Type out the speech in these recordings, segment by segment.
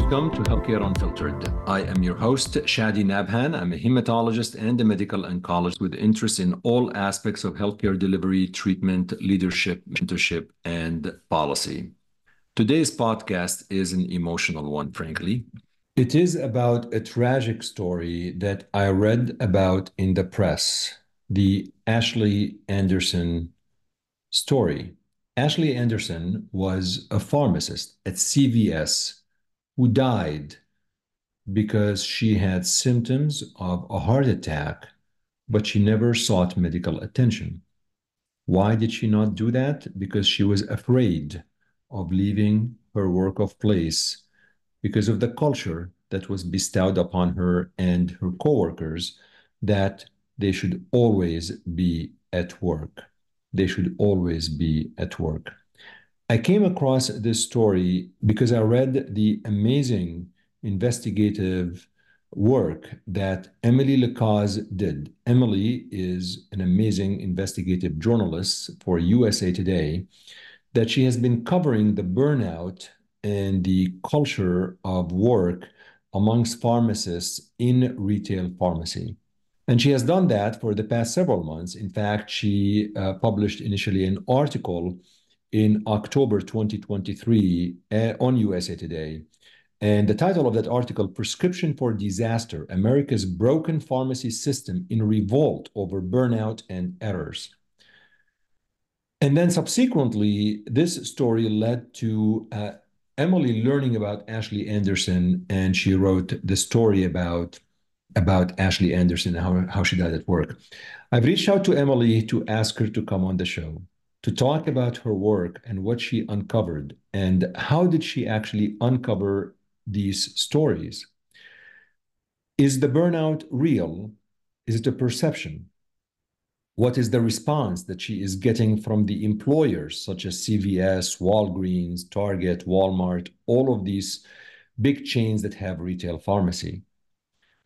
welcome to Healthcare Unfiltered. I am your host, Shadi Nabhan. I'm a hematologist and a medical oncologist with interest in all aspects of healthcare delivery, treatment, leadership, mentorship, and policy. Today's podcast is an emotional one, frankly. It is about a tragic story that I read about in the press, the Ashleigh Anderson story. Ashleigh Anderson was a pharmacist at CVS who died because she had symptoms of a heart attack, but she never sought medical attention. Why did she not do that? Because she was afraid of leaving her workplace because of the culture that was bestowed upon her and her coworkers that they should always be at work. I came across this story because I read the amazing investigative work that Emily Le Coz did. Emily is an amazing investigative journalist for USA Today, that she has been covering the burnout and the culture of work amongst pharmacists in retail pharmacy. And she has done that for the past several months. In fact, she published initially an article in October 2023 on USA Today. And the title of that article, Prescription for Disaster, America's Broken Pharmacy System in Revolt Over Burnout and Errors. And then subsequently, this story led to Emily learning about Ashleigh Anderson, and she wrote the story about Ashleigh Anderson, how she died at work. I've reached out to Emily to ask her to come on the show, to talk about her work and what she uncovered, and how did she actually uncover these stories? Is the burnout real? Is it a perception? What is the response that she is getting from the employers, such as CVS, Walgreens, Target, Walmart, all of these big chains that have retail pharmacy?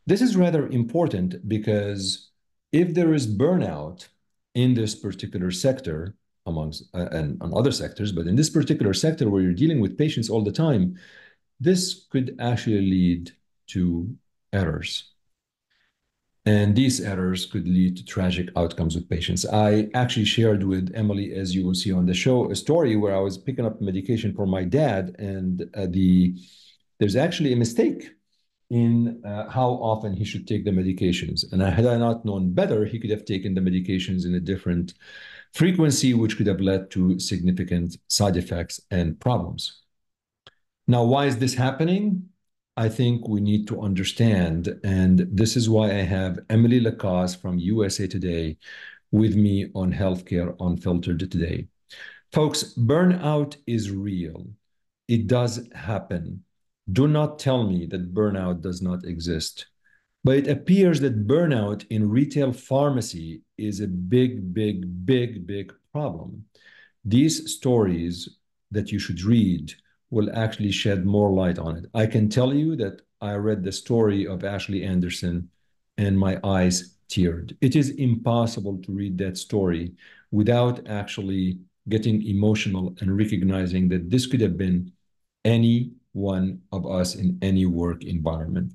This is rather important because if there is burnout in this particular sector, amongst and other sectors, but in this particular sector where you're dealing with patients all the time, this could actually lead to errors. And these errors could lead to tragic outcomes with patients. I actually shared with Emily, as you will see on the show, a story where I was picking up medication for my dad, and there's actually a mistake in how often he should take the medications. And had I not known better, he could have taken the medications in a different frequency, which could have led to significant side effects and problems. Now, why is this happening? I think we need to understand, and this is why I have Emily Le Coz from USA Today with me on Healthcare Unfiltered today. Folks, burnout is real. It does happen. Do not tell me that burnout does not exist. But it appears that burnout in retail pharmacy is a big, big, big, big problem. These stories that you should read will actually shed more light on it. I can tell you that I read the story of Ashleigh Anderson and my eyes teared. It is impossible to read that story without actually getting emotional and recognizing that this could have been any one of us in any work environment.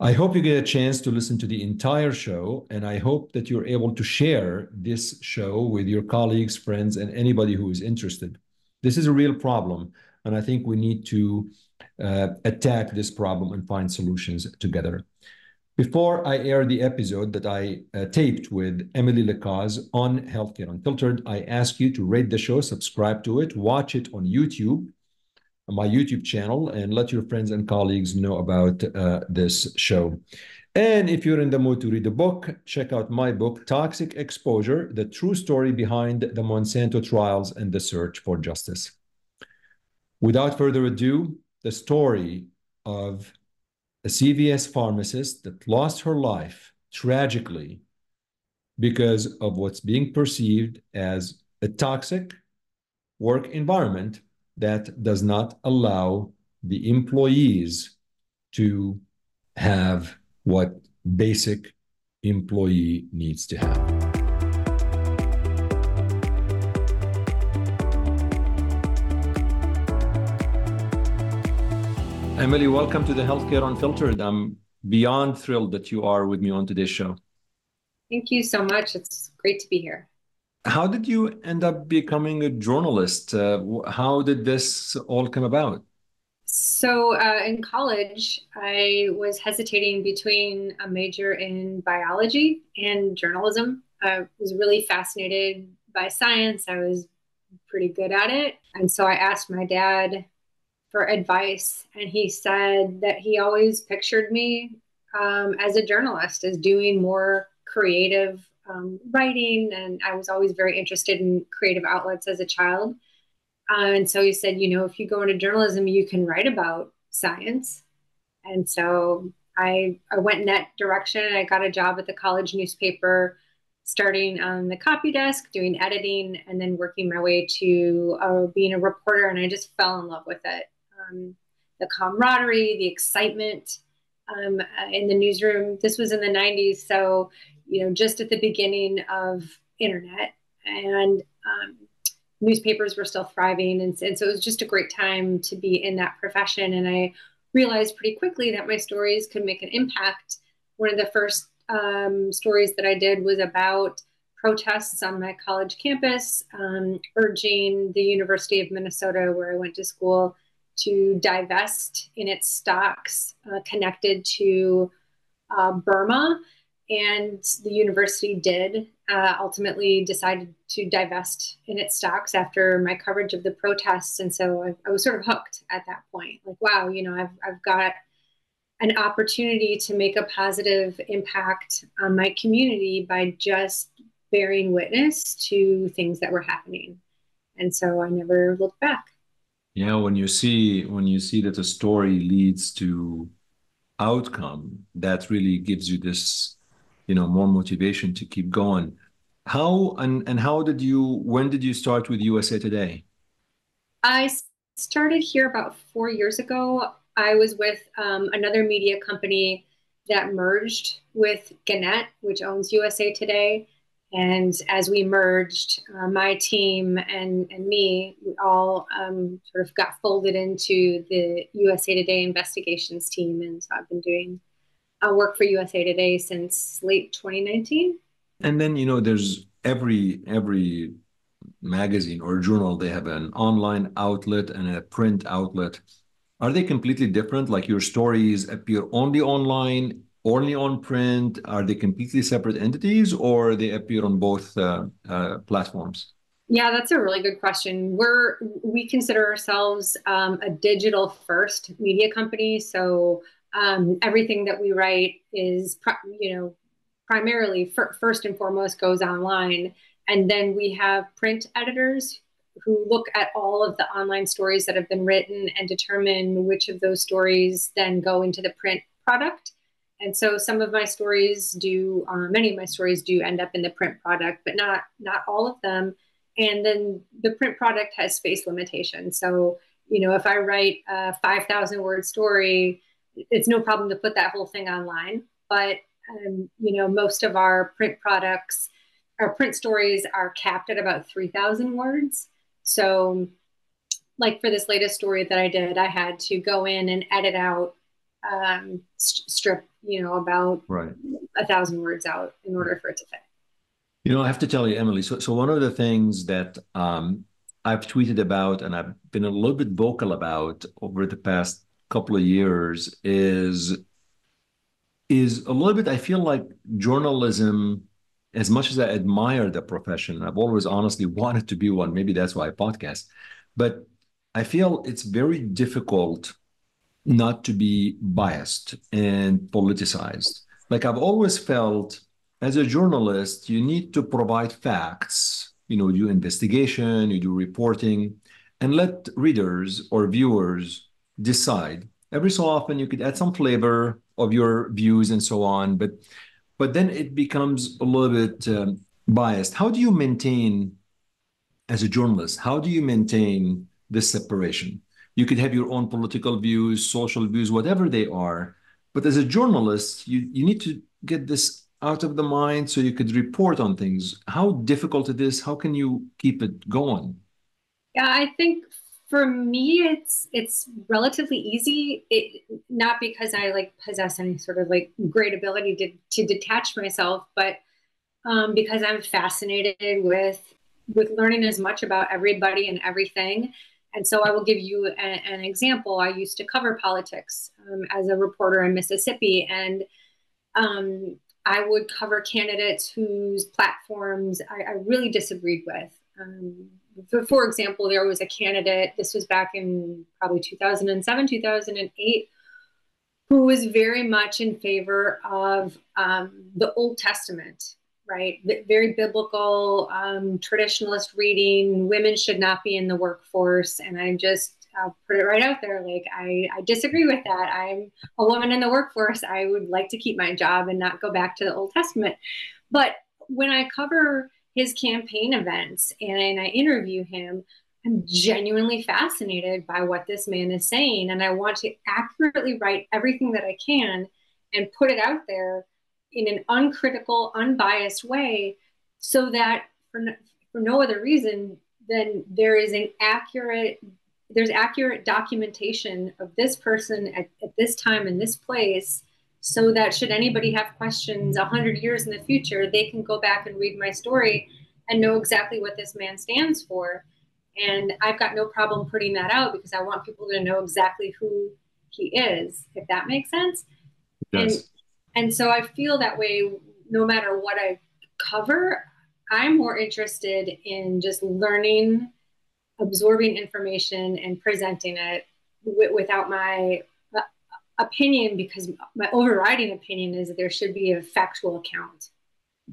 I hope you get a chance to listen to the entire show, and I hope that you're able to share this show with your colleagues, friends, and anybody who is interested. This is a real problem, and I think we need to attack this problem and find solutions together. Before I air the episode that I taped with Emily Le Coz on Healthcare Unfiltered, I ask you to rate the show, subscribe to it, watch it on YouTube, my YouTube channel, and let your friends and colleagues know about this show. And if you're in the mood to read a book, check out my book, Toxic Exposure, The True Story Behind the Monsanto Trials and the Search for Justice. Without further ado, the story of a CVS pharmacist that lost her life tragically because of what's being perceived as a toxic work environment that does not allow the employees to have what basic employee needs to have. Emily, welcome to the Healthcare Unfiltered. I'm beyond thrilled that you are with me on today's show. Thank you so much. It's great to be here. How did you end up becoming a journalist? How did this all come about? So in college, I was hesitating between a major in biology and journalism. I was really fascinated by science. I was pretty good at it. And so I asked my dad for advice. And he said that he always pictured me as a journalist, as doing more creative writing. And I was always very interested in creative outlets as a child. And so he said, you know, if you go into journalism, you can write about science. And so I went in that direction, and I got a job at the college newspaper, starting on the copy desk, doing editing, and then working my way to being a reporter. And I just fell in love with it. The camaraderie, the excitement in the newsroom. This was in the 90s. So, you know, just at the beginning of internet, and newspapers were still thriving. And so it was just a great time to be in that profession. And I realized pretty quickly that my stories could make an impact. One of the first stories that I did was about protests on my college campus, urging the University of Minnesota, where I went to school, to divest in its stocks connected to Burma. And the university did ultimately decided to divest in its stocks after my coverage of the protests. And so I was sort of hooked at that point. Like, wow, you know, I've got an opportunity to make a positive impact on my community by just bearing witness to things that were happening. And so I never looked back. Yeah, when you see that a story leads to outcome, that really gives you this, you know, more motivation to keep going. When did you start with USA Today? I started here about 4 years ago. I was with another media company that merged with Gannett, which owns USA Today. And as we merged, my team and me, we all sort of got folded into the USA Today investigations team. And so I've been doing work for USA Today since late 2019. And then, you know, there's every magazine or journal, they have an online outlet and a print outlet. Are they completely different? Like, your stories appear only online, only on print? Are they completely separate entities, or they appear on both platforms? Yeah, that's a really good question. We consider ourselves a digital first media company. So everything that we write is, primarily first and foremost goes online. And then we have print editors who look at all of the online stories that have been written and determine which of those stories then go into the print product. And so many of my stories do end up in the print product, but not all of them. And then the print product has space limitations. So, you know, if I write a 5,000 word story, it's no problem to put that whole thing online. But, you know, most of our print stories are capped at about 3,000 words. So, like, for this latest story that I did, I had to go in and edit out, strip, you know, about 1,000 words out in order for it to fit. You know, I have to tell you, Emily, so one of the things that I've tweeted about and I've been a little bit vocal about over the past couple of years is a little bit, I feel like journalism, as much as I admire the profession, I've always honestly wanted to be one. Maybe that's why I podcast. But I feel it's very difficult not to be biased and politicized. Like, I've always felt as a journalist, you need to provide facts, you know, you do investigation, you do reporting, and let readers or viewers decide. Every so often you could add some flavor of your views and so on, but then it becomes a little bit biased. How do you maintain, as a journalist, how do you maintain this separation? You could have your own political views, social views, whatever they are. But as a journalist, you need to get this out of the mind so you could report on things. How difficult it is? How can you keep it going? Yeah, I think For me, it's relatively easy. It not because I possess any sort of great ability to detach myself, but because I'm fascinated with learning as much about everybody and everything. And so I will give you an example. I used to cover politics as a reporter in Mississippi, and I would cover candidates whose platforms I really disagreed with. For example, there was a candidate, this was back in probably 2007, 2008, who was very much in favor of the Old Testament, right? Very biblical, traditionalist reading, women should not be in the workforce. And I just put it right out there. I disagree with that. I'm a woman in the workforce. I would like to keep my job and not go back to the Old Testament. But when I cover his campaign events and I interview him, I'm genuinely fascinated by what this man is saying. And I want to accurately write everything that I can and put it out there in an uncritical, unbiased way, so that for no other reason than there's accurate documentation of this person at this time in this place, so that should anybody have questions 100 years in the future, they can go back and read my story and know exactly what this man stands for. And I've got no problem putting that out because I want people to know exactly who he is, if that makes sense. Yes. And so I feel that way no matter what I cover. I'm more interested in just learning, absorbing information, and presenting it without my opinion, because my overriding opinion is that there should be a factual account.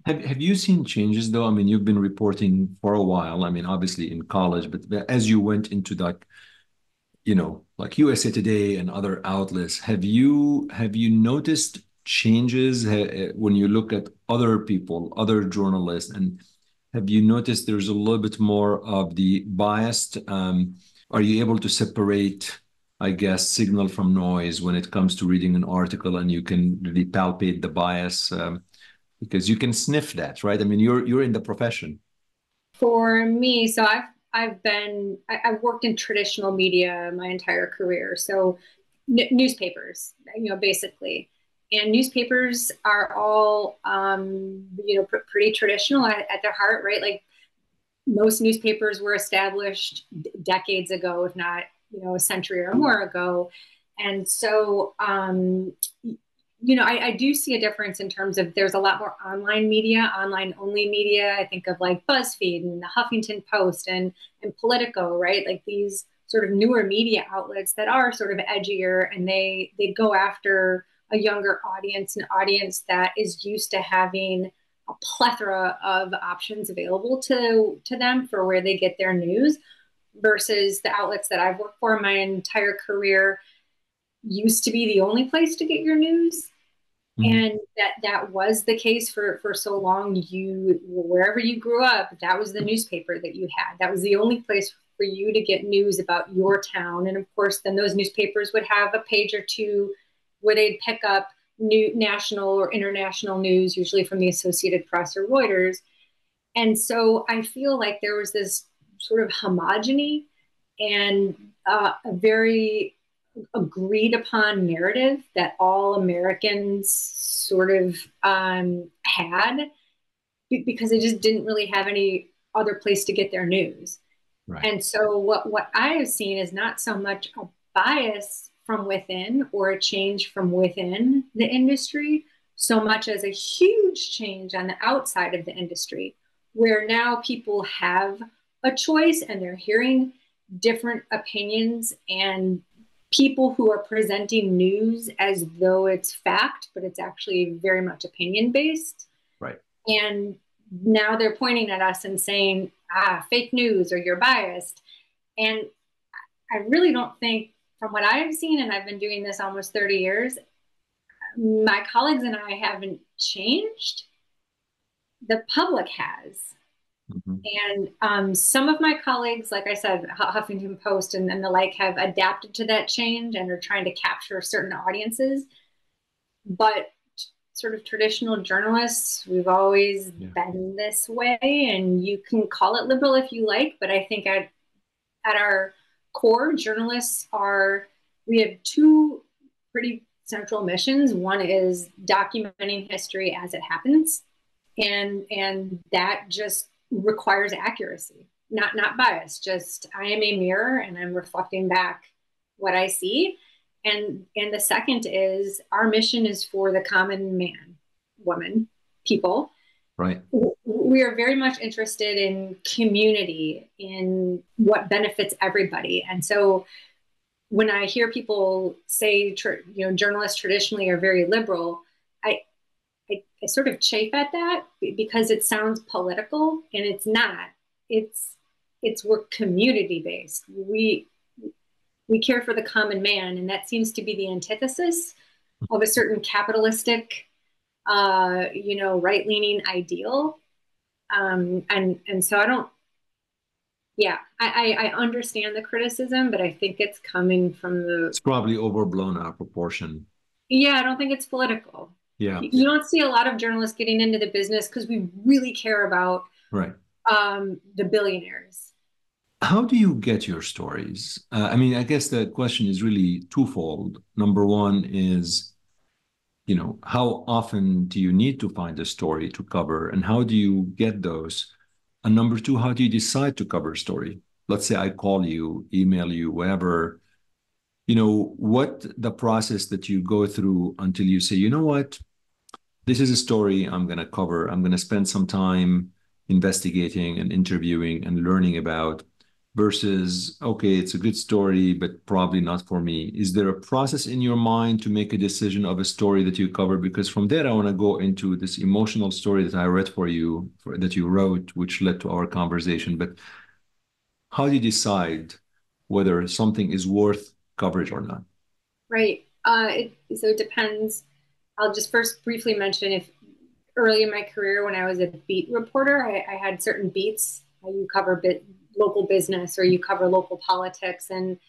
Have you seen changes, though? I mean, you've been reporting for a while. I mean, obviously in college, but as you went into USA Today and other outlets, have you noticed changes when you look at other people, other journalists, and have you noticed there's a little bit more of the biased? Are you able to separate, I guess, signal from noise when it comes to reading an article, and you can really palpate the bias because you can sniff that, right? I mean, you're in the profession. For me, so I've worked in traditional media my entire career, so newspapers, basically. And newspapers are all, pretty traditional at their heart, right? Most newspapers were established decades ago, if not, a century or more ago. And so, I do see a difference in terms of there's a lot more online media, online-only media. I think of BuzzFeed and the Huffington Post and Politico, right? These sort of newer media outlets that are sort of edgier, and they go after a younger audience, an audience that is used to having a plethora of options available to them for where they get their news, versus the outlets that I've worked for my entire career used to be the only place to get your news. Mm-hmm. And that was the case for so long. Wherever you grew up, that was the newspaper that you had. That was the only place for you to get news about your town. And of course, then those newspapers would have a page or two where they'd pick up new national or international news, usually from the Associated Press or Reuters. And so I feel like there was this sort of homogeny and a very agreed upon narrative that all Americans sort of had, because they just didn't really have any other place to get their news. Right. And so what I have seen is not so much a bias from within or a change from within the industry, so much as a huge change on the outside of the industry, where now people have a choice and they're hearing different opinions and people who are presenting news as though it's fact, but it's actually very much opinion-based. Right. And now they're pointing at us and saying, fake news, or you're biased. And I really don't think, from what I've seen, and I've been doing this almost 30 years, my colleagues and I haven't changed. The public has. Mm-hmm. And some of my colleagues, like I said, Huffington Post and the like, have adapted to that change and are trying to capture certain audiences. But sort of traditional journalists, we've always been this way. And you can call it liberal if you like, but I think at our core, journalists are, we have two pretty central missions. One is documenting history as it happens, and that just requires accuracy, not bias. Just I am a mirror and I'm reflecting back what I see. And the second is our mission is for the common man, woman, people. Right. We are very much interested in community, in what benefits everybody. And so when I hear people say, you know, journalists traditionally are very liberal, I sort of chafe at that because it sounds political, and it's not. It's we're community based. We care for the common man, and that seems to be the antithesis of a certain capitalistic, right-leaning ideal. I understand the criticism, but I think it's coming from the... It's probably overblown out of proportion. Yeah, I don't think it's political. Yeah. You don't see a lot of journalists getting into the business because we really care about the billionaires. How do you get your stories? I guess the question is really twofold. Number one is, you know, how often do you need to find a story to cover, and how do you get those? And number two, how do you decide to cover a story? Let's say I call you, email you, whatever. You know, what the process that you go through until you say, you know what, this is a story I'm going to cover. I'm going to spend some time investigating and interviewing and learning about, versus, okay, it's a good story, but probably not for me. Is there a process in your mind to make a decision of a story that you cover? Because from there, I want to go into this emotional story that I read for you, that you wrote, which led to our conversation. But how do you decide whether something is worth coverage or not? Right. So it depends. I'll just first briefly mention, if early in my career, when I was a beat reporter, I had certain beats. You cover local business, or you cover local politics, and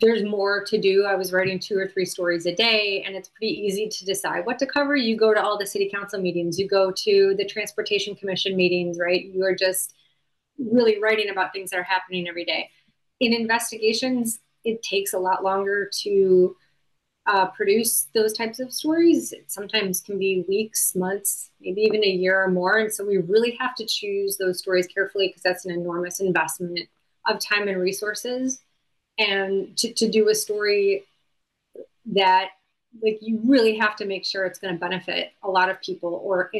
there's more to do. I was writing 2 or 3 stories a day, and it's pretty easy to decide what to cover. You go to all the city council meetings, you go to the transportation commission meetings, right? You are just really writing about things that are happening every day. In investigations, it takes a lot longer to produce those types of stories. It sometimes can be weeks, months, maybe even a year or more. And so we really have to choose those stories carefully, because that's an enormous investment of time and resources. And to do a story that, like, you really have to make sure it's going to benefit a lot of people, or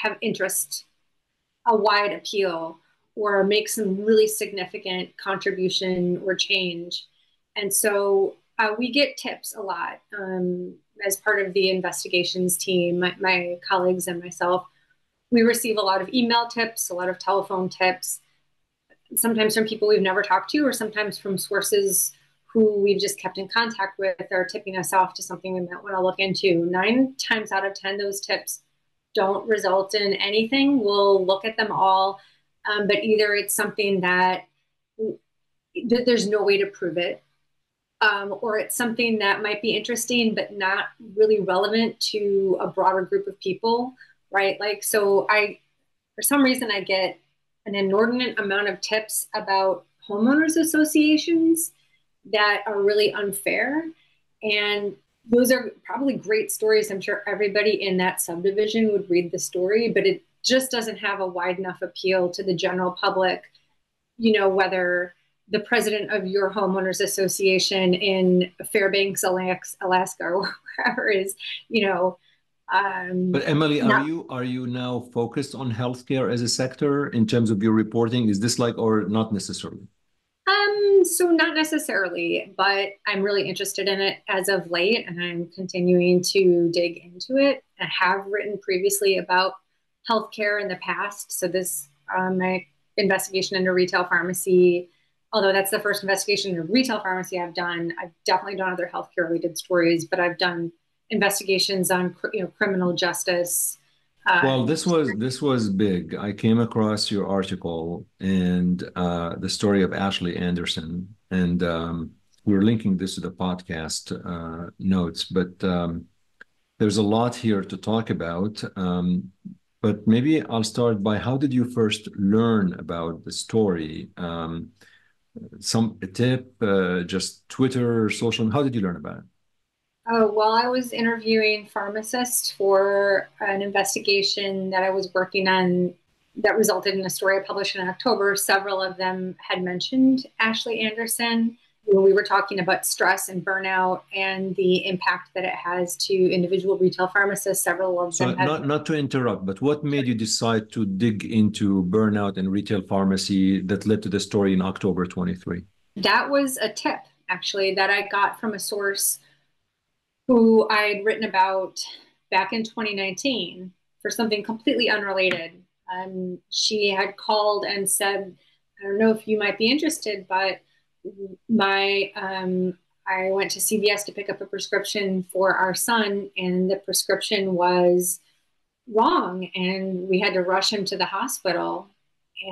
have interest, a wide appeal, or make some really significant contribution or change. And so we get tips a lot as part of the investigations team. My colleagues and myself, we receive a lot of email tips, a lot of telephone tips, sometimes from people we've never talked to, or sometimes from sources who we've just kept in contact with, are tipping us off to something we might want to look into. 9 times out of 10, those tips don't result in anything. We'll look at them all, but either it's something that there's no way to prove it, or it's something that might be interesting but not really relevant to a broader group of people, right? Like, so for some reason, I get an inordinate amount of tips about homeowners associations that are really unfair. And those are probably great stories. I'm sure everybody in that subdivision would read the story, but it just doesn't have a wide enough appeal to the general public, you know, whether the president of your homeowners association in Fairbanks, Alaska, or wherever is, you know. But Emily, are you now focused on healthcare as a sector in terms of your reporting? Is this like, or not necessarily? So not necessarily, but I'm really interested in it as of late, and I'm continuing to dig into it. I have written previously about healthcare in the past. So this, my investigation into retail pharmacy, although that's the first investigation in retail pharmacy I've done. I've definitely done other healthcare-related stories, but I've done investigations on, you know, criminal justice. Well, this was big. I came across your article and the story of Ashleigh Anderson, and we're linking this to the podcast notes. But there's a lot here to talk about. But maybe I'll start by, how did you first learn about the story? some tip, just Twitter, social? How did you learn about it? Well, I was interviewing pharmacists for an investigation that I was working on that resulted in a story I published in October. Several of them had mentioned Ashleigh Anderson when we were talking about stress and burnout and the impact that it has to individual retail pharmacists. Several of them. So not to interrupt, but what made you decide to dig into burnout and retail pharmacy that led to the story in October 23? That was a tip, actually, that I got from a source who I had written about back in 2019 for something completely unrelated. She had called and said, I don't know if you might be interested, but I went to CVS to pick up a prescription for our son, and the prescription was wrong, and we had to rush him to the hospital.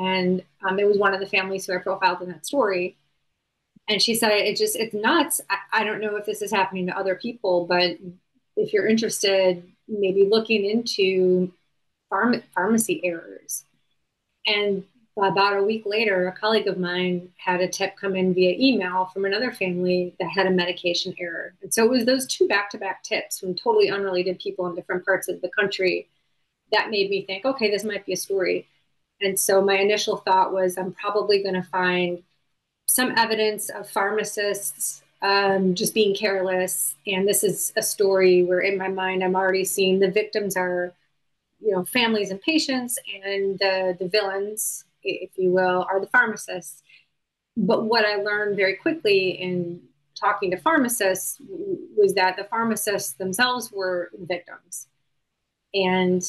And it was one of the families who I profiled in that story. And she said, it's nuts. I don't know if this is happening to other people, but if you're interested, maybe looking into pharmacy errors. And about a week later, a colleague of mine had a tip come in via email from another family that had a medication error. And so it was those two back-to-back tips from totally unrelated people in different parts of the country that made me think, okay, this might be a story. And so my initial thought was, I'm probably going to find some evidence of pharmacists just being careless. And this is a story where in my mind, I'm already seeing the victims are, families and patients, and the villains, if you will, are the pharmacists. But what I learned very quickly in talking to pharmacists was that the pharmacists themselves were victims. And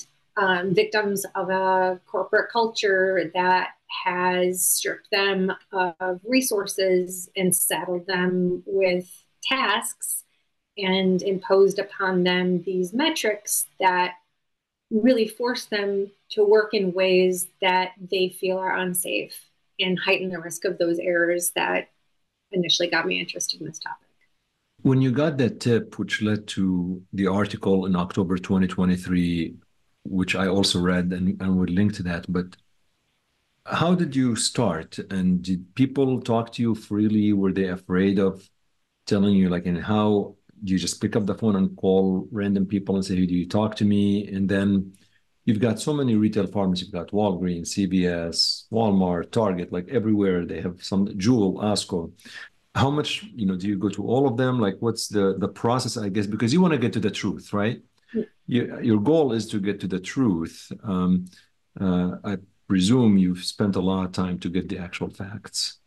victims of a corporate culture that has stripped them of resources and saddled them with tasks and imposed upon them these metrics that really force them to work in ways that they feel are unsafe and heighten the risk of those errors that initially got me interested in this topic. When you got that tip, which led to the article in October 2023, which I also read and would link to that, but how did you start? And did people talk to you freely? Were they afraid of telling you, and how do you just pick up the phone and call random people and say, hey, do you talk to me? And then you've got so many retail pharmacies. You've got Walgreens, CVS, Walmart, Target, everywhere they have some, Jewel, Osco. How much, do you go to all of them? What's the process, I guess, because you want to get to the truth, right? Yeah. Your goal is to get to the truth. I presume you've spent a lot of time to get the actual facts.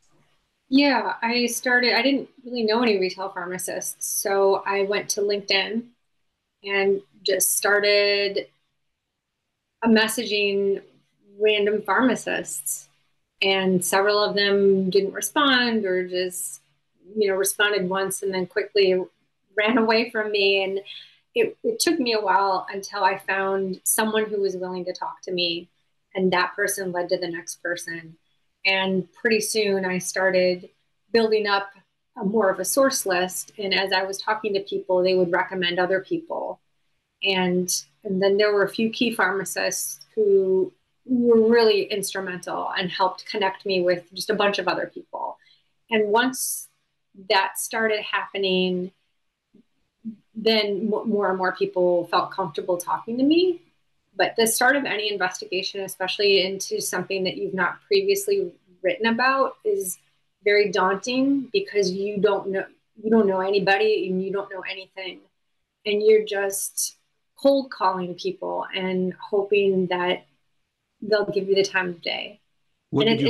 Yeah, I didn't really know any retail pharmacists. So I went to LinkedIn and just started messaging random pharmacists. And several of them didn't respond or just, responded once and then quickly ran away from me. And it took me a while until I found someone who was willing to talk to me. And that person led to the next person. And pretty soon I started building up more of a source list. And as I was talking to people, they would recommend other people. And then there were a few key pharmacists who were really instrumental and helped connect me with just a bunch of other people. And once that started happening, then more and more people felt comfortable talking to me. But the start of any investigation, especially into something that you've not previously written about, is very daunting because you don't know anybody and you don't know anything. And you're just cold calling people and hoping that they'll give you the time of day. What did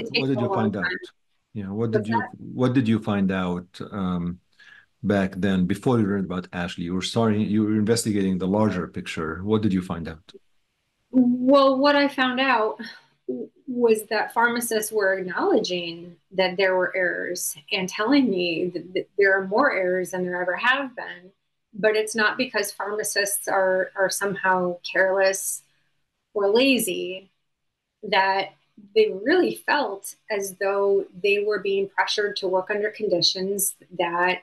you find out back then before you learned about Ashleigh? You were investigating the larger picture. What did you find out? Well, what I found out was that pharmacists were acknowledging that there were errors and telling me that there are more errors than there ever have been. But it's not because pharmacists are somehow careless or lazy, that they really felt as though they were being pressured to work under conditions that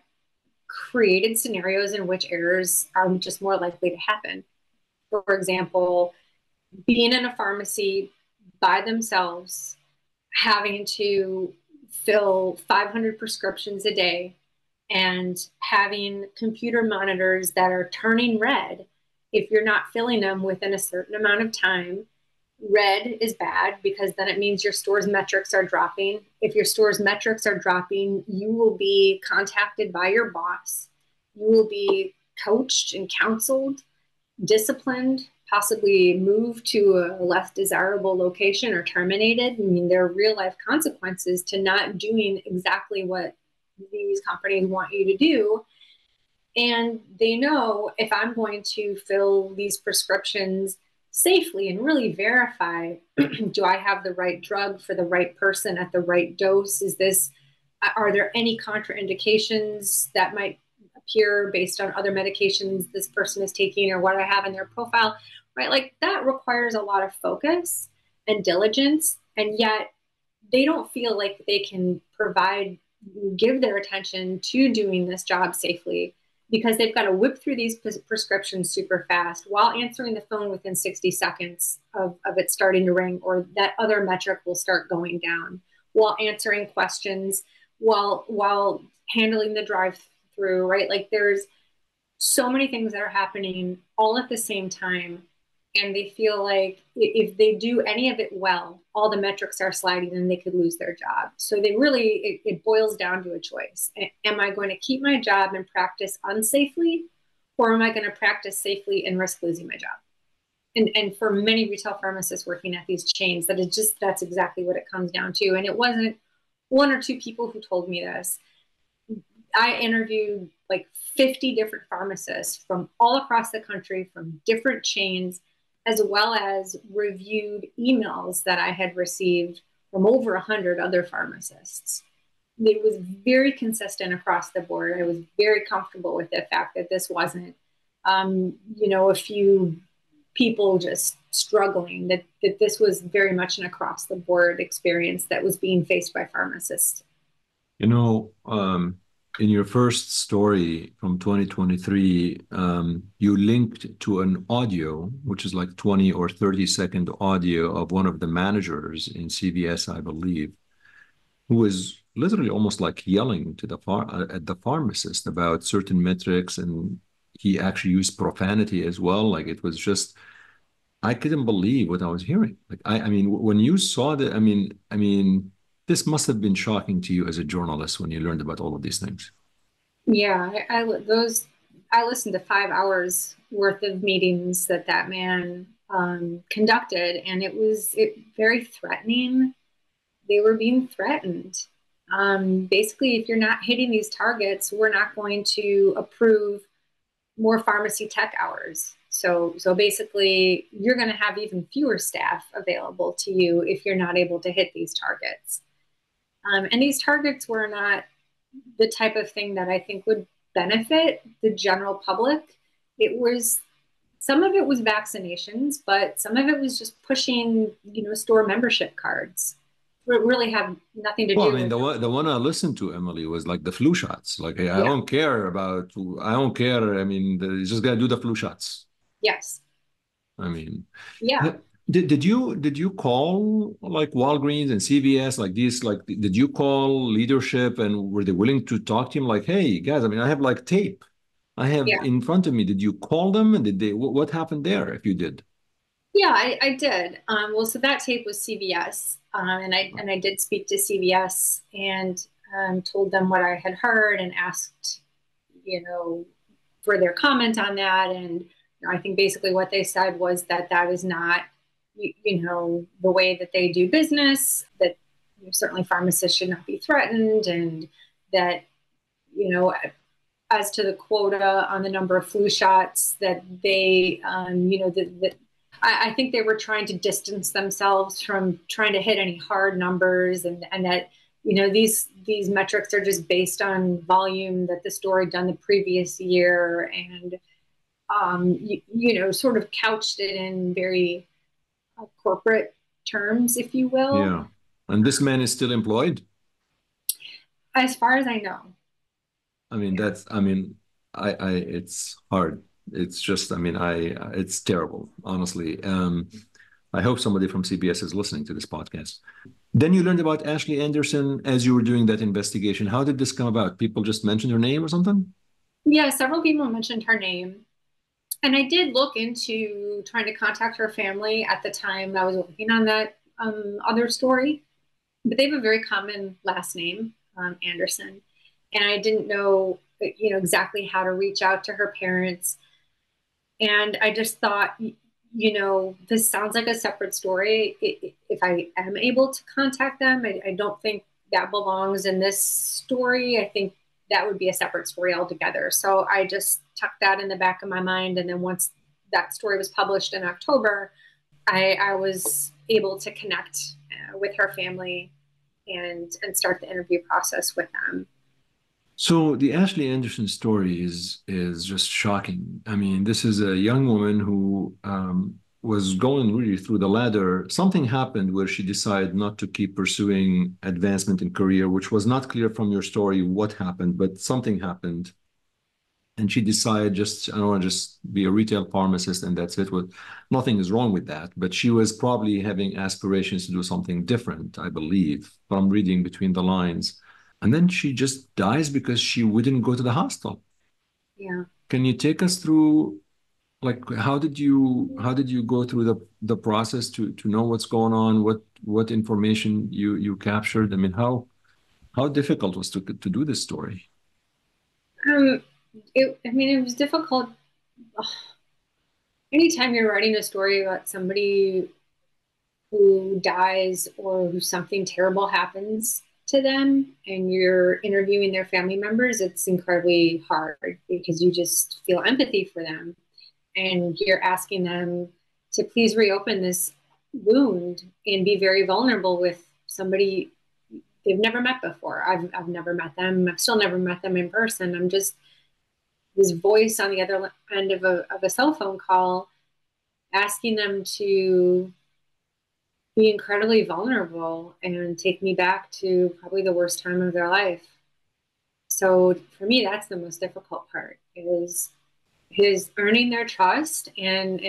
created scenarios in which errors are just more likely to happen. For example, being in a pharmacy by themselves, having to fill 500 prescriptions a day and having computer monitors that are turning red if you're not filling them within a certain amount of time. Red is bad because then it means your store's metrics are dropping. If your store's metrics are dropping, you will be contacted by your boss. You will be coached and counseled, disciplined, possibly moved to a less desirable location or terminated. I mean, there are real life consequences to not doing exactly what these companies want you to do. And they know, if I'm going to fill these prescriptions safely and really verify, do I have the right drug for the right person at the right dose? Are there any contraindications that might appear based on other medications this person is taking or what I have in their profile, right? Like, that requires a lot of focus and diligence. And yet they don't feel like they can give their attention to doing this job safely, because they've got to whip through these prescriptions super fast while answering the phone within 60 seconds of it starting to ring, or that other metric will start going down, while answering questions, while handling the drive-through, right? Like, there's so many things that are happening all at the same time. And they feel like if they do any of it well, all the metrics are sliding and they could lose their job. So they really, it boils down to a choice. Am I going to keep my job and practice unsafely, or am I going to practice safely and risk losing my job? And for many retail pharmacists working at these chains, that's exactly what it comes down to. And it wasn't one or two people who told me this. I interviewed like 50 different pharmacists from all across the country, from different chains, as well as reviewed emails that I had received from over 100 other pharmacists. It was very consistent across the board. I was very comfortable with the fact that this wasn't, a few people just struggling, that this was very much an across the board experience that was being faced by pharmacists. In your first story from 2023, you linked to an audio, which is like 20 or 30-second audio of one of the managers in CVS, I believe, who was literally almost like yelling to at the pharmacist about certain metrics, and he actually used profanity as well. Like, it was just, I couldn't believe what I was hearing. Like, I mean, when you saw that, I mean. This must have been shocking to you as a journalist when you learned about all of these things. Yeah, I listened to 5 hours worth of meetings that man conducted, and it was very threatening. They were being threatened. Basically, if you're not hitting these targets, we're not going to approve more pharmacy tech hours. So basically, you're going to have even fewer staff available to you if you're not able to hit these targets. And these targets were not the type of thing that I think would benefit the general public. Some of it was vaccinations, but some of it was just pushing, store membership cards. It really had nothing to do with the one I listened to, Emily, was like the flu shots. Like, I don't care about, I don't care. I mean, you just got to do the flu shots. Yes. I mean, yeah. Did you call like Walgreens and CVS, like these, like, did you call leadership, and were they willing to talk to him? Like, hey guys, I mean, I have like tape I have in front of me. Did you call them, and what happened there if you did? Yeah, I did. So that tape was CVS, and I did speak to CVS and told them what I had heard and asked, for their comment on that. And I think basically what they said was that is not, the way that they do business, that certainly pharmacists should not be threatened, and that, as to the quota on the number of flu shots that they, I think they were trying to distance themselves from trying to hit any hard numbers, and that, these metrics are just based on volume that the store had done the previous year, and sort of couched it in very corporate terms, if you will. Yeah. And this man is still employed? As far as I know. I mean, it's hard. It's just, it's terrible, honestly. I hope somebody from CBS is listening to this podcast. Then you learned about Ashleigh Anderson as you were doing that investigation. How did this come about? People just mentioned her name or something? Yeah, several people mentioned her name. And I did look into trying to contact her family at the time I was working on that other story. But they have a very common last name, Anderson. And I didn't know, you know, exactly how to reach out to her parents. And I just thought, you know, this sounds like a separate story. If I am able to contact them, I don't think that belongs in this story. I think that would be a separate story altogether. So I just tucked that in the back of my mind. And then once that story was published in October, I was able to connect with her family and start the interview process with them. So the Ashleigh Anderson story is just shocking. I mean, this is a young woman who was going really through the ladder. Something happened where she decided not to keep pursuing advancement in career, which was not clear from your story what happened, but something happened. And she decided I don't want to just be a retail pharmacist and that's it. Well, nothing is wrong with that, but she was probably having aspirations to do something different, I believe, from reading between the lines. And then she just dies because she wouldn't go to the hospital. Yeah. Can you take us through, like, how did you go through the process to know what's going on, what information you captured? I mean, how difficult was to do this story? It was difficult. Ugh. Anytime you're writing a story about somebody who dies or who something terrible happens to them and you're interviewing their family members, it's incredibly hard because you just feel empathy for them and you're asking them to please reopen this wound and be very vulnerable with somebody they've never met before. I've never met them. I've still never met them in person. I'm just this voice on the other end of a cell phone call asking them to be incredibly vulnerable and take me back to probably the worst time of their life. So for me, that's the most difficult part is earning their trust and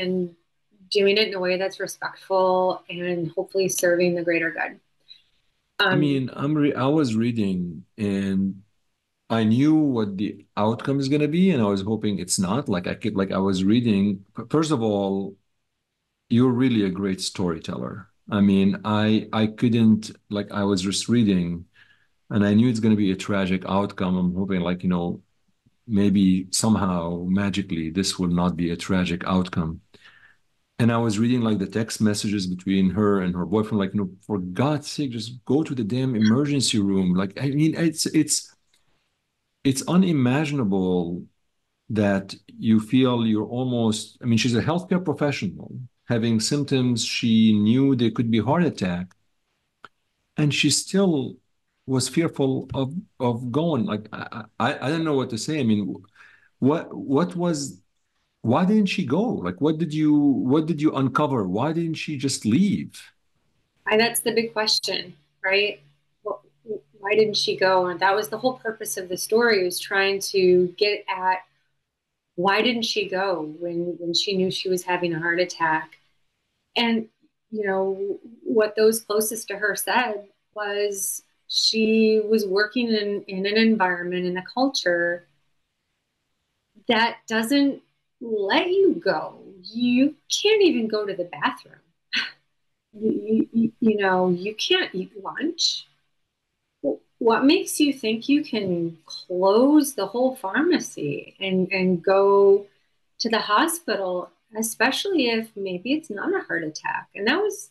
doing it in a way that's respectful and hopefully serving the greater good. I was reading and I knew what the outcome is going to be and I was hoping it's not. I was reading, first of all, you're really a great storyteller. I mean, I couldn't, I was just reading and I knew it's going to be a tragic outcome. I'm hoping maybe somehow magically this will not be a tragic outcome. And I was reading the text messages between her and her boyfriend, for God's sake, just go to the damn emergency room. It's unimaginable that you feel you're almost, she's a healthcare professional. Having symptoms she knew they could be heart attack. And she still was fearful of going. I don't know what to say. Why didn't she go? What did you uncover? Why didn't she just leave? That's the big question, right? Why didn't she go? And that was the whole purpose of the story, was trying to get at why didn't she go when she knew she was having a heart attack? And, you know, what those closest to her said was she was working in an environment, in a culture that doesn't let you go. You can't even go to the bathroom. You can't eat lunch. What makes you think you can close the whole pharmacy and go to the hospital, especially if maybe it's not a heart attack? And that was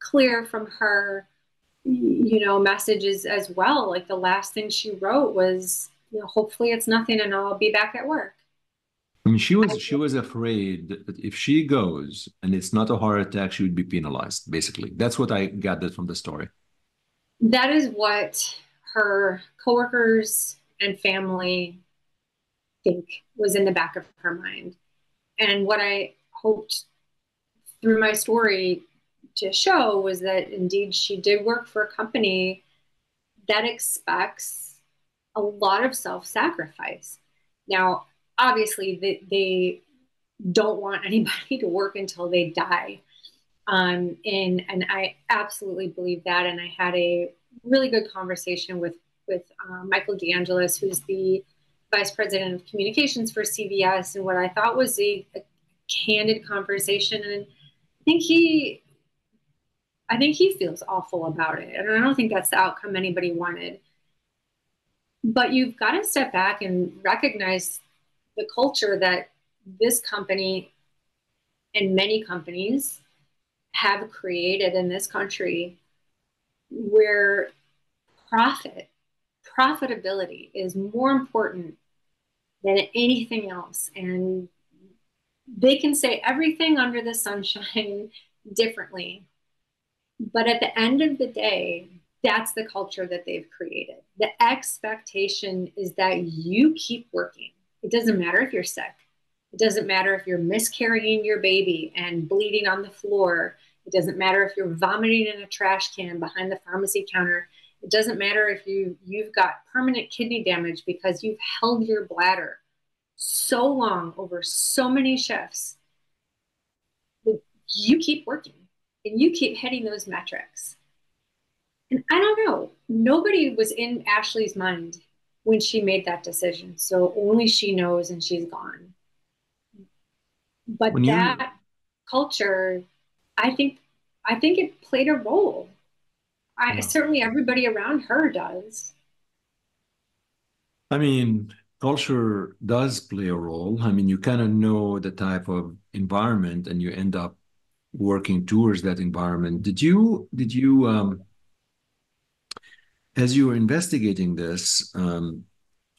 clear from her, messages as well. The last thing she wrote was, hopefully it's nothing and I'll be back at work. She was afraid that if she goes and it's not a heart attack, she would be penalized, basically. That's what I gathered from the story. That is what her coworkers and family think was in the back of her mind. And what I hoped through my story to show was that indeed she did work for a company that expects a lot of self-sacrifice. Now, obviously, they don't want anybody to work until they die. And I absolutely believe that. And I had a really good conversation with Michael DeAngelis, who's the vice president of communications for CVS, and what I thought was a candid conversation. And I think he feels awful about it. And I don't think that's the outcome anybody wanted. But you've got to step back and recognize the culture that this company and many companies have created in this country, where profitability is more important than anything else. And they can say everything under the sunshine differently. But at the end of the day, that's the culture that they've created. The expectation is that you keep working. It doesn't matter if you're sick. It doesn't matter if you're miscarrying your baby and bleeding on the floor. It doesn't matter if you're vomiting in a trash can behind the pharmacy counter. It doesn't matter if you've got permanent kidney damage because you've held your bladder so long over so many shifts. You keep working and you keep hitting those metrics. And I don't know, nobody was in Ashleigh's mind when she made that decision. So only she knows, and she's gone. But that culture, I think it played a role. Certainly everybody around her does. I mean, culture does play a role. I mean, you kind of know the type of environment and you end up working towards that environment. Did you, as you were investigating this,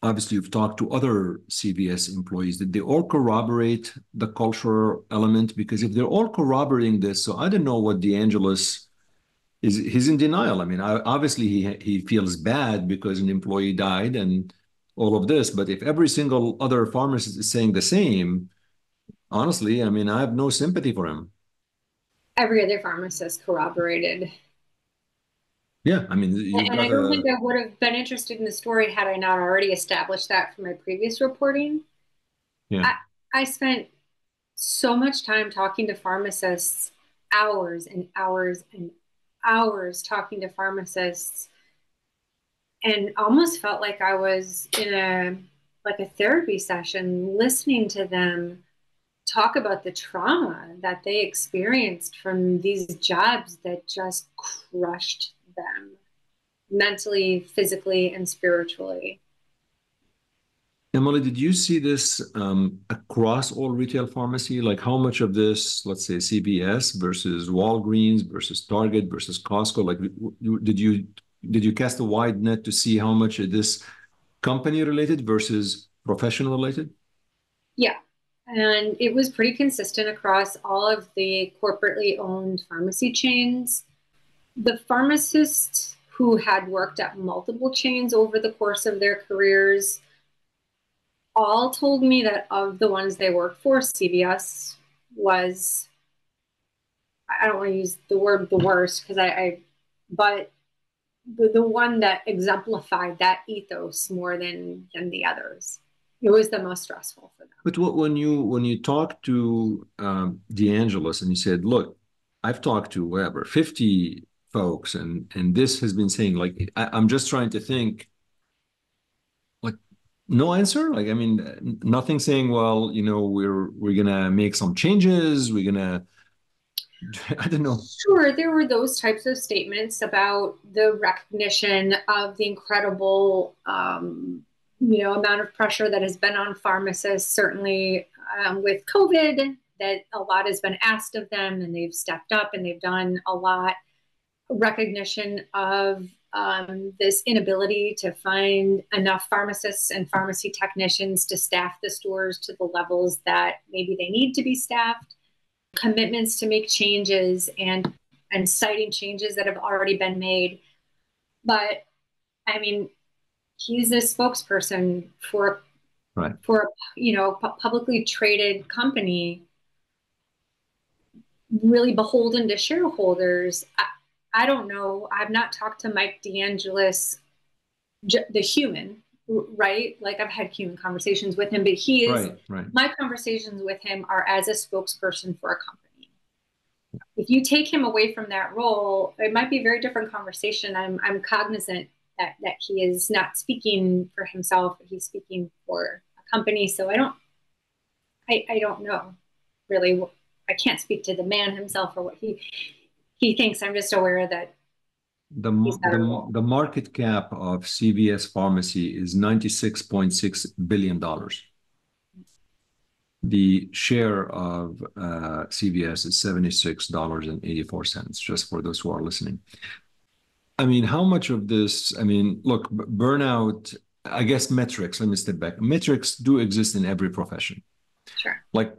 obviously you've talked to other CVS employees. Did they all corroborate the cultural element? Because if they're all corroborating this, so I don't know what DeAngelis is. He's in denial. I mean, obviously he feels bad because an employee died and all of this. But if every single other pharmacist is saying the same, honestly, I mean, I have no sympathy for him. Every other pharmacist corroborated. Yeah, I mean... I don't think I would have been interested in the story had I not already established that from my previous reporting. Yeah. I spent so much time talking to pharmacists, hours and hours and hours talking to pharmacists, and almost felt like I was in a therapy session, listening to them talk about the trauma that they experienced from these jobs that just crushed them mentally, physically, and spiritually. Emily, did you see this across all retail pharmacy? Like how much of this, let's say CVS versus Walgreens versus Target versus Costco? Like, did you cast a wide net to see how much of this company related versus professional related? Yeah, and it was pretty consistent across all of the corporately owned pharmacy chains. The pharmacists who had worked at multiple chains over the course of their careers all told me that of the ones they worked for, CVS was, I don't want to use the word the worst, because but the one that exemplified that ethos more than the others. It was the most stressful for them. But when you talk to DeAngelis and you said, look, I've talked to 50 folks, and this has been saying, like, I'm just trying to think, like, no answer. Like, I mean, nothing saying, well, you know, we're gonna make some changes, we're gonna, I don't know. Sure, there were those types of statements about the recognition of the incredible amount of pressure that has been on pharmacists, certainly with COVID, that a lot has been asked of them, and they've stepped up and they've done a lot. Recognition of this inability to find enough pharmacists and pharmacy technicians to staff the stores to the levels that maybe they need to be staffed, commitments to make changes and citing changes that have already been made. But I mean, he's a spokesperson for a publicly traded company, really beholden to shareholders. I don't know. I've not talked to Mike DeAngelis, the human, right? Like, I've had human conversations with him, but he is, my conversations with him are as a spokesperson for a company. Yeah. If you take him away from that role, it might be a very different conversation. I'm cognizant that he is not speaking for himself, he's speaking for a company. So I don't know really. I can't speak to the man himself or what he thinks. I'm just aware that the market cap of CVS pharmacy is $96.6 billion. The share of CVS is $76.84, just for those who are listening. I mean, how much of this, I mean, look, burnout, I guess metrics, let me step back. Metrics do exist in every profession. Sure. Like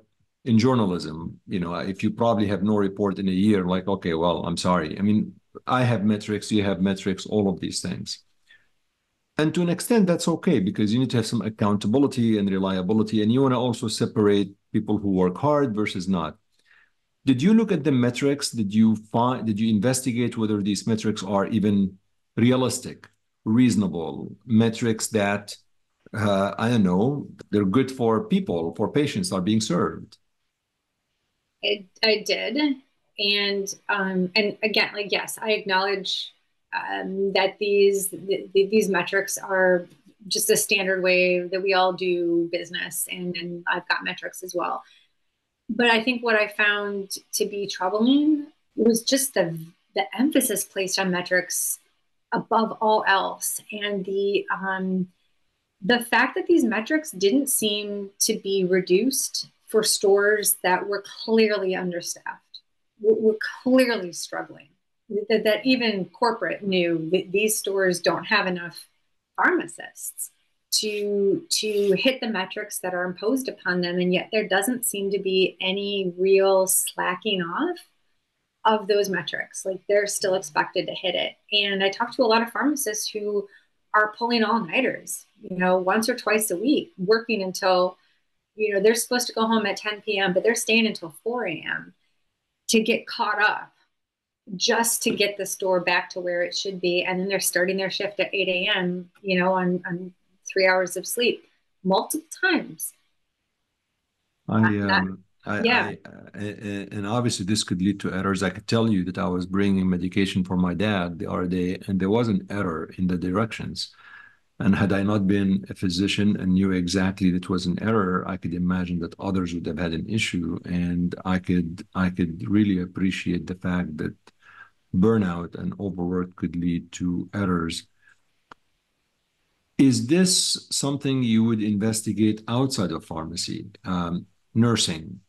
in journalism, you know, if you probably have no report in a year, like, okay, well, I'm sorry. I mean, I have metrics, you have metrics, all of these things. And to an extent, that's okay, because you need to have some accountability and reliability, and you want to also separate people who work hard versus not. Did you look at the metrics? Did you investigate whether these metrics are even realistic, reasonable metrics that, I don't know, they're good for people, for patients are being served? I did. And again, like, yes, I acknowledge that these metrics are just a standard way that we all do business, and I've got metrics as well. But I think what I found to be troubling was just the emphasis placed on metrics above all else, and the fact that these metrics didn't seem to be reduced for stores that were clearly understaffed, were clearly struggling. That even corporate knew that these stores don't have enough pharmacists to hit the metrics that are imposed upon them, and yet there doesn't seem to be any real slacking off of those metrics. Like, they're still expected to hit it. And I talked to a lot of pharmacists who are pulling all-nighters, you know, once or twice a week, working until, you know, they're supposed to go home at 10 p.m., but they're staying until 4 a.m. to get caught up, just to get the store back to where it should be. And then they're starting their shift at 8 a.m., you know, on 3 hours of sleep, multiple times. And obviously this could lead to errors. I could tell you that I was bringing medication for my dad the other day, and there was an error in the directions. And had I not been a physician and knew exactly that was an error, I could imagine that others would have had an issue. And I could really appreciate the fact that burnout and overwork could lead to errors. Is this something you would investigate outside of pharmacy, nursing,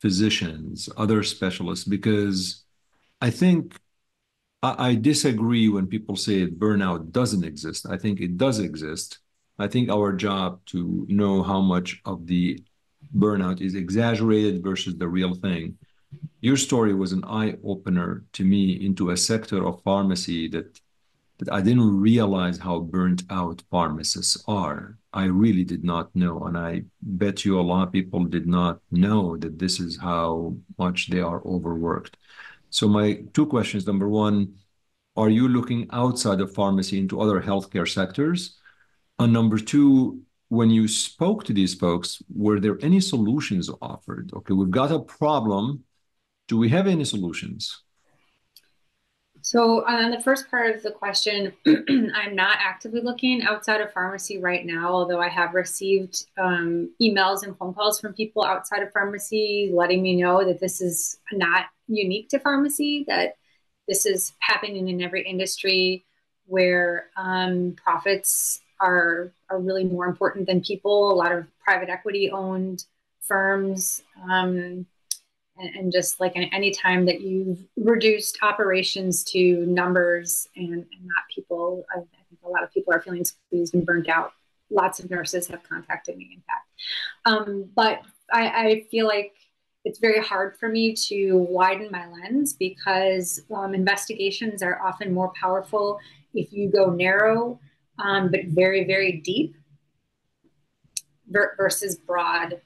physicians, other specialists? Because I think I disagree when people say burnout doesn't exist. I think it does exist. I think our job to know how much of the burnout is exaggerated versus the real thing. Your story was an eye-opener to me into a sector of pharmacy that I didn't realize how burnt out pharmacists are. I really did not know. And I bet you a lot of people did not know that this is how much they are overworked. So my two questions. Number one, are you looking outside of pharmacy into other healthcare sectors? And number two, when you spoke to these folks, were there any solutions offered? Okay, we've got a problem. Do we have any solutions? So on the first part of the question, I'm not actively looking outside of pharmacy right now, although I have received emails and phone calls from people outside of pharmacy letting me know that this is not unique to pharmacy, that this is happening in every industry where profits are really more important than people. A lot of private equity owned firms, and just like any time that you've reduced operations to numbers and not people, I think a lot of people are feeling squeezed and burnt out. Lots of nurses have contacted me, in fact. But I feel like it's very hard for me to widen my lens because investigations are often more powerful if you go narrow, but very, very deep versus broad.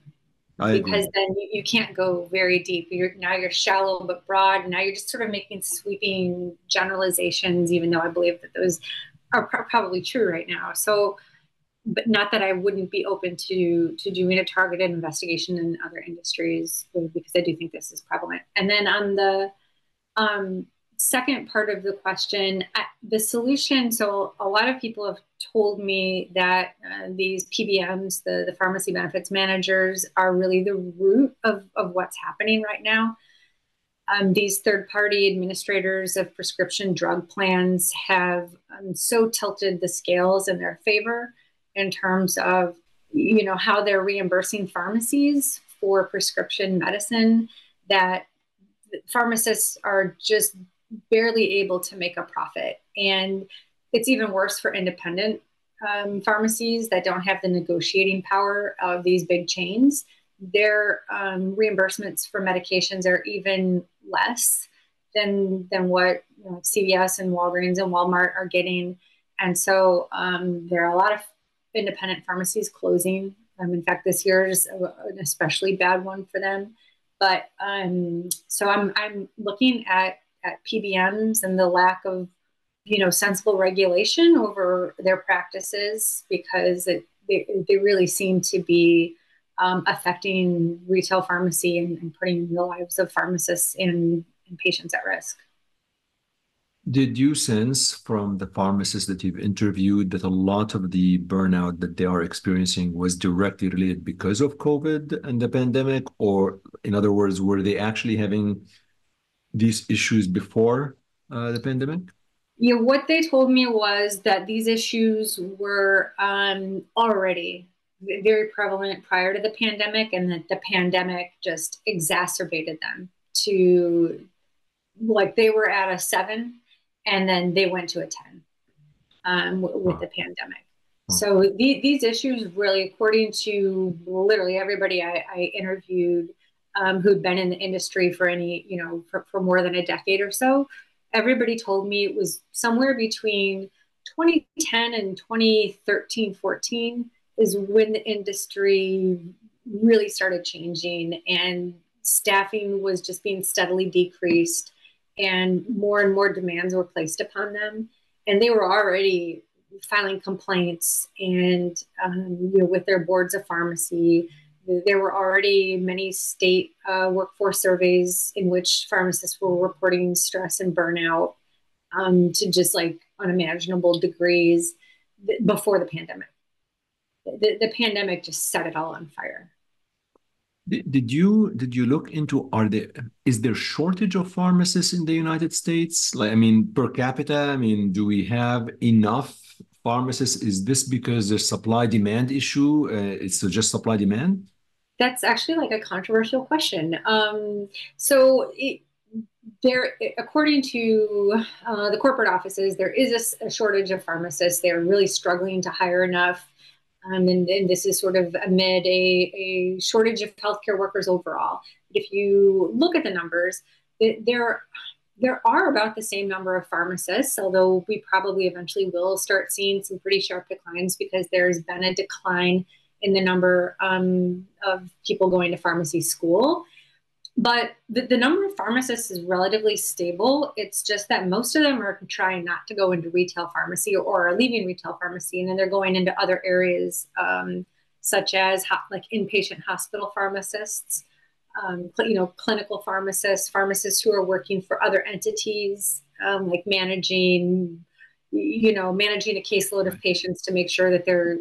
Because then you can't go very deep. Now you're shallow but broad. Now you're just sort of making sweeping generalizations, even though I believe that those are probably true right now. So, but not that I wouldn't be open to doing a targeted investigation in other industries, because I do think this is prevalent. And then on the Second part of the question, the solution. So a lot of people have told me that these PBMs, the pharmacy benefits managers, are really the root of what's happening right now. These third-party administrators of prescription drug plans have so tilted the scales in their favor in terms of, you know, how they're reimbursing pharmacies for prescription medicine that pharmacists are just barely able to make a profit. And it's even worse for independent pharmacies that don't have the negotiating power of these big chains. Their reimbursements for medications are even less than what, you know, CVS and Walgreens and Walmart are getting. And so there are a lot of independent pharmacies closing. In fact, this year is an especially bad one for them. But so I'm looking at PBMs and the lack of, you know, sensible regulation over their practices, because they really seem to be affecting retail pharmacy and putting the lives of pharmacists and patients at risk. Did you sense from the pharmacists that you've interviewed that a lot of the burnout that they are experiencing was directly related because of COVID and the pandemic? Or in other words, were they actually having these issues before the pandemic? Yeah, what they told me was that these issues were already very prevalent prior to the pandemic, and that the pandemic just exacerbated them to, like, they were at a 7. And then they went to a 10 with the pandemic. So these issues really, according to literally everybody I interviewed who'd been in the industry for for more than a decade or so, everybody told me it was somewhere between 2010 and 2013, 14 is when the industry really started changing, and staffing was just being steadily decreased. And more demands were placed upon them. And they were already filing complaints and, with their boards of pharmacy. There were already many state workforce surveys in which pharmacists were reporting stress and burnout to just like unimaginable degrees before the pandemic. The pandemic just set it all on fire. Did you look into is there shortage of pharmacists in the United States? Like, I mean, per capita, I mean, do we have enough pharmacists? Is this because there's supply demand issue? It's just supply demand? That's actually like a controversial question. According to the corporate offices, there is a shortage of pharmacists. They're really struggling to hire enough. And this is sort of amid a shortage of healthcare workers overall. But if you look at the numbers, there are about the same number of pharmacists, although we probably eventually will start seeing some pretty sharp declines because there's been a decline in the number of people going to pharmacy school. But the number of pharmacists is relatively stable. It's just that most of them are trying not to go into retail pharmacy or are leaving retail pharmacy, and then they're going into other areas such as like inpatient hospital pharmacists, clinical pharmacists who are working for other entities, like managing a caseload of patients to make sure that they're,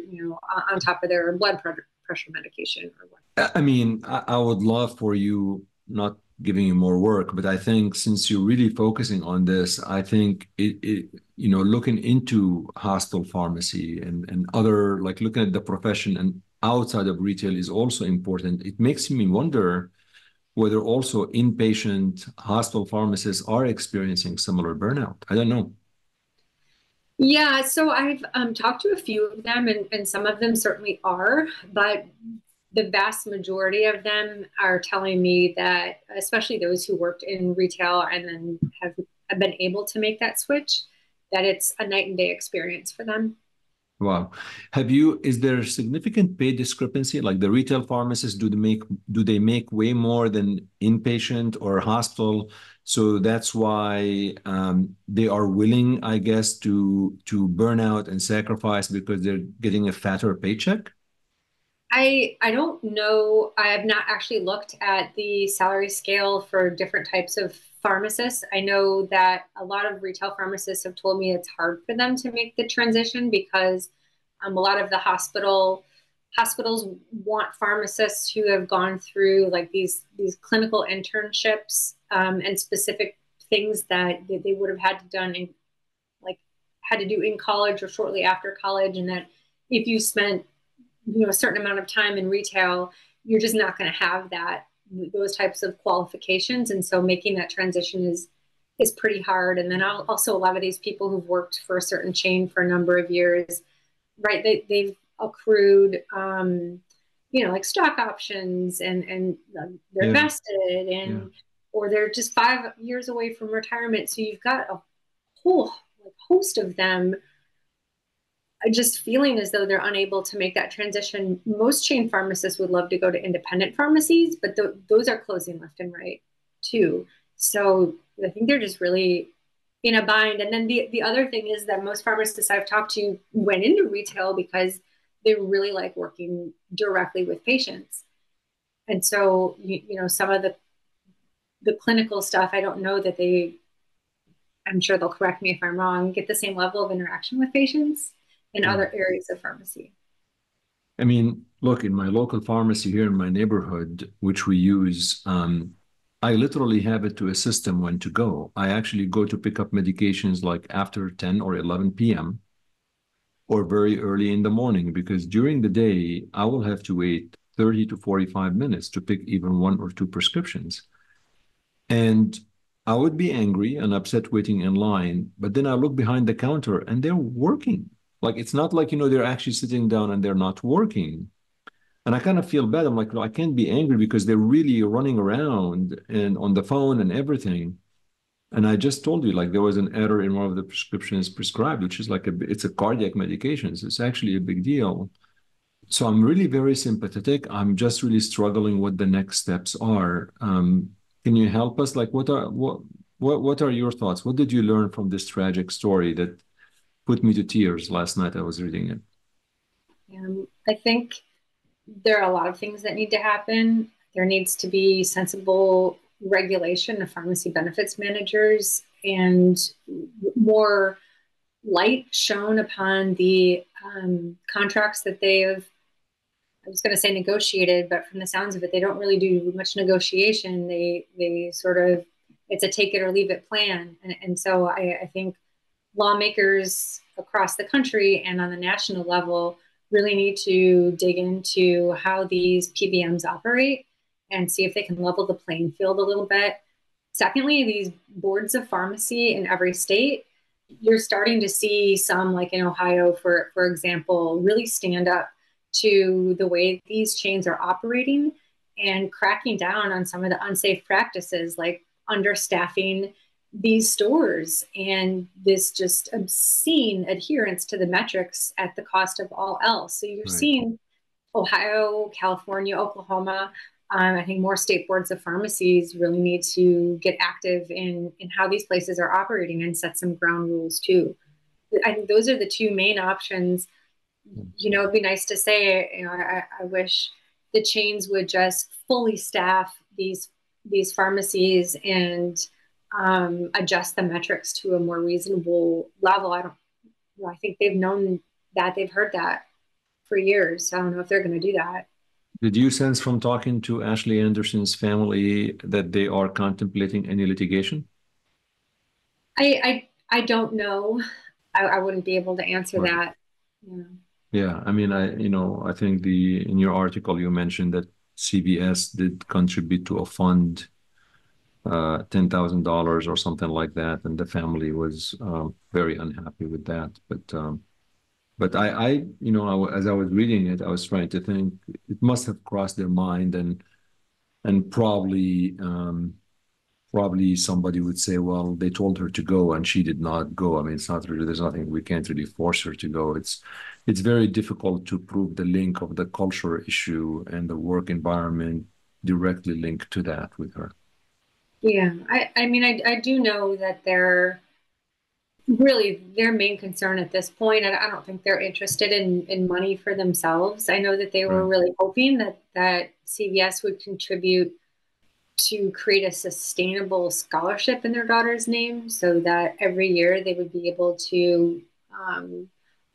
on top of their blood pressure medication or whatnot. I mean, I would love for you. Not giving you more work, but I think since you're really focusing on this, I think it looking into hospital pharmacy and other, like looking at the profession and outside of retail is also important. It makes me wonder whether also inpatient hospital pharmacists are experiencing similar burnout. I don't know. Yeah, so I've talked to a few of them, and some of them certainly are, but the vast majority of them are telling me that, especially those who worked in retail and then have been able to make that switch, that it's a night and day experience for them. Wow. Is there significant pay discrepancy? Like the retail pharmacists, do they make way more than inpatient or hospital? So that's why they are willing, I guess, to burn out and sacrifice because they're getting a fatter paycheck? I don't know. I have not actually looked at the salary scale for different types of pharmacists. I know that a lot of retail pharmacists have told me it's hard for them to make the transition because a lot of the hospitals want pharmacists who have gone through like these clinical internships and specific things that they would have had to do in college or shortly after college, and that if you spent a certain amount of time in retail, you're just not going to have those types of qualifications. And so making that transition is pretty hard. And then also a lot of these people who've worked for a certain chain for a number of years, right, they've accrued, like stock options and they're vested or they're just 5 years away from retirement. So you've got a whole host of them just feeling as though they're unable to make that transition. Most chain pharmacists would love to go to independent pharmacies, but those are closing left and right too. So I think they're just really in a bind. And then the other thing is that most pharmacists I've talked to went into retail because they really like working directly with patients. And so, some of the clinical stuff, I don't know that I'm sure they'll correct me if I'm wrong, get the same level of interaction with patients in other areas of pharmacy. I mean, look, in my local pharmacy here in my neighborhood, which we use, I literally have it to a system when to go. I actually go to pick up medications like after 10 or 11 p.m. or very early in the morning, because during the day, I will have to wait 30 to 45 minutes to pick even one or two prescriptions. And I would be angry and upset waiting in line, but then I look behind the counter and they're working. Like, it's not like, they're actually sitting down and they're not working. And I kind of feel bad. I'm like, I can't be angry because they're really running around and on the phone and everything. And I just told you, like, there was an error in one of the prescriptions prescribed, which is like, it's a cardiac medication. So it's actually a big deal. So I'm really very sympathetic. I'm just really struggling what the next steps are. Can you help us? Like, what are your thoughts? What did you learn from this tragic story that put me to tears last night? I was reading it. I think there are a lot of things that need to happen. There needs to be sensible regulation of pharmacy benefits managers and more light shown upon the contracts that they have. I was going to say negotiated, but from the sounds of it, they don't really do much negotiation. They sort of, it's a take it or leave it plan. And so I think lawmakers across the country and on the national level really need to dig into how these PBMs operate and see if they can level the playing field a little bit. Secondly, these boards of pharmacy in every state, you're starting to see some, like in Ohio, for example, really stand up to the way these chains are operating and cracking down on some of the unsafe practices, like understaffing these stores and this just obscene adherence to the metrics at the cost of all else. So you're seeing Ohio, California, Oklahoma. I think more state boards of pharmacies really need to get active in how these places are operating and set some ground rules too. I think those are the two main options. It'd be nice to say, I wish the chains would just fully staff these pharmacies and adjust the metrics to a more reasonable level. I think they've known that, they've heard that for years. So I don't know if they're going to do that. Did you sense from talking to Ashleigh Anderson's family that they are contemplating any litigation? I don't know. I wouldn't be able to answer that. Yeah, I mean, I think in your article you mentioned that CVS did contribute to a fund, $10,000 or something like that, and the family was very unhappy with that. But I as I was reading it, I was trying to think it must have crossed their mind, and probably somebody would say, well, they told her to go and she did not go. I mean, it's not really, there's nothing, we can't really force her to go. It's very difficult to prove the link of the culture issue and the work environment directly linked to that with her. Yeah, I mean, I do know that really their main concern at this point. I don't think they're interested in money for themselves. I know that they were really hoping that CVS would contribute to create a sustainable scholarship in their daughter's name so that every year they would be able to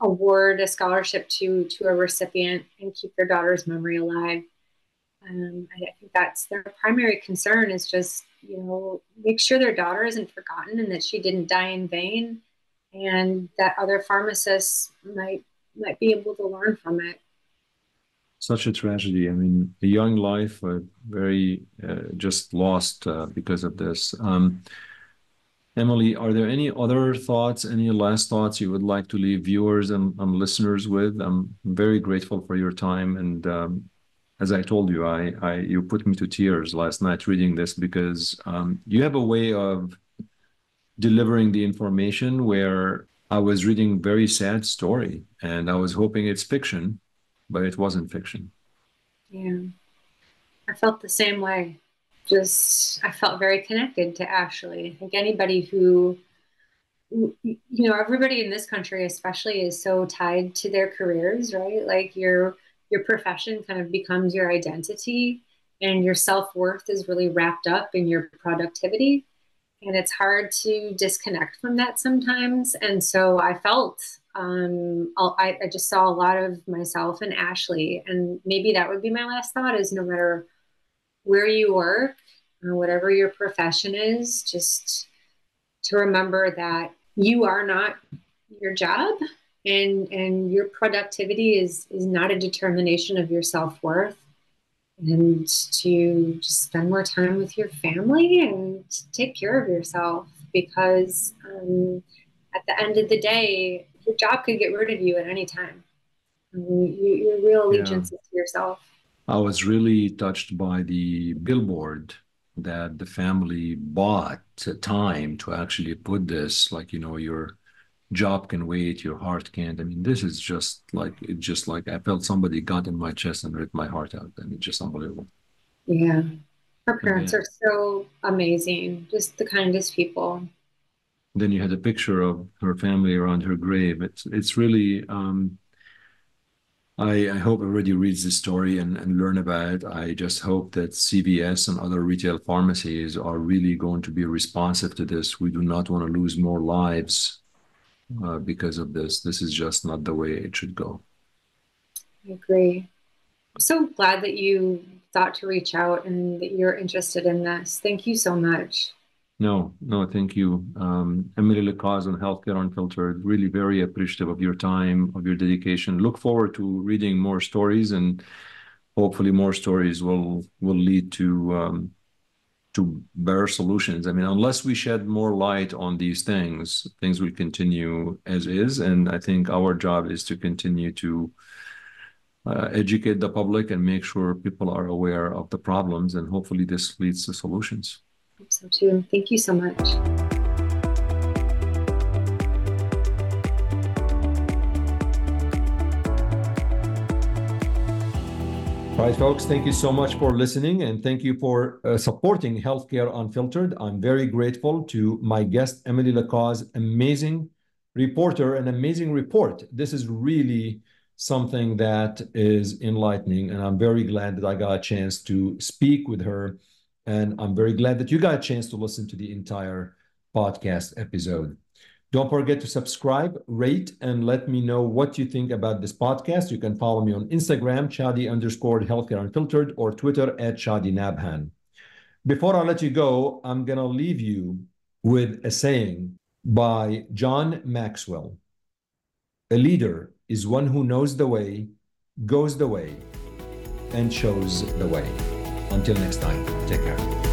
award a scholarship to a recipient and keep their daughter's memory alive. I think that's their primary concern, is just, make sure their daughter isn't forgotten and that she didn't die in vain, and that other pharmacists might be able to learn from it. Such a tragedy. I mean, a young life, just lost because of this. Emily, are there any other thoughts, any last thoughts you would like to leave viewers and listeners with? I'm very grateful for your time. And as I told you, you put me to tears last night reading this, because you have a way of delivering the information where I was reading very sad story and I was hoping it's fiction, but it wasn't fiction. Yeah, I felt the same way. I felt very connected to Ashleigh. I think anybody who, everybody in this country especially is so tied to their careers, right? Like your profession kind of becomes your identity, and your self-worth is really wrapped up in your productivity. And it's hard to disconnect from that sometimes. And so I felt I just saw a lot of myself in Ashleigh, and maybe that would be my last thought, is no matter where you work or whatever your profession is, just to remember that you are not your job, and your productivity is not a determination of your self-worth, and to just spend more time with your family and take care of yourself, because at the end of the day, your job could get rid of you at any time. Your real allegiance is to yourself. I was really touched by the billboard that the family bought time to actually put this, your job can wait, your heart can't. I mean, this is just like I felt somebody got in my chest and ripped my heart out. I mean, it's just unbelievable. Yeah. Her parents are so amazing, just the kindest people. Then you had a picture of her family around her grave. It's really, I hope everybody reads this story and learn about it. I just hope that CVS and other retail pharmacies are really going to be responsive to this. We do not want to lose more lives because of this. This is just not the way it should go. I agree. I'm so glad that you thought to reach out and that you're interested in this. Thank you so much. No, thank you. Emily Le Coz on Healthcare Unfiltered, really very appreciative of your time, of your dedication. Look forward to reading more stories, and hopefully more stories will lead to better solutions. I mean, unless we shed more light on these things will continue as is. And I think our job is to continue to educate the public and make sure people are aware of the problems. And hopefully this leads to solutions. Hope so too. Thank you so much. All right, folks, thank you so much for listening, and thank you for supporting Healthcare Unfiltered. I'm very grateful to my guest, Emily Le Coz, amazing reporter, an amazing report. This is really something that is enlightening, and I'm very glad that I got a chance to speak with her. And I'm very glad that you got a chance to listen to the entire podcast episode. Don't forget to subscribe, rate, and let me know what you think about this podcast. You can follow me on Instagram, Shadi_Healthcare Unfiltered, or Twitter @Shadi Nabhan. Before I let you go, I'm going to leave you with a saying by John Maxwell. A leader is one who knows the way, goes the way, and shows the way. Until next time, take care.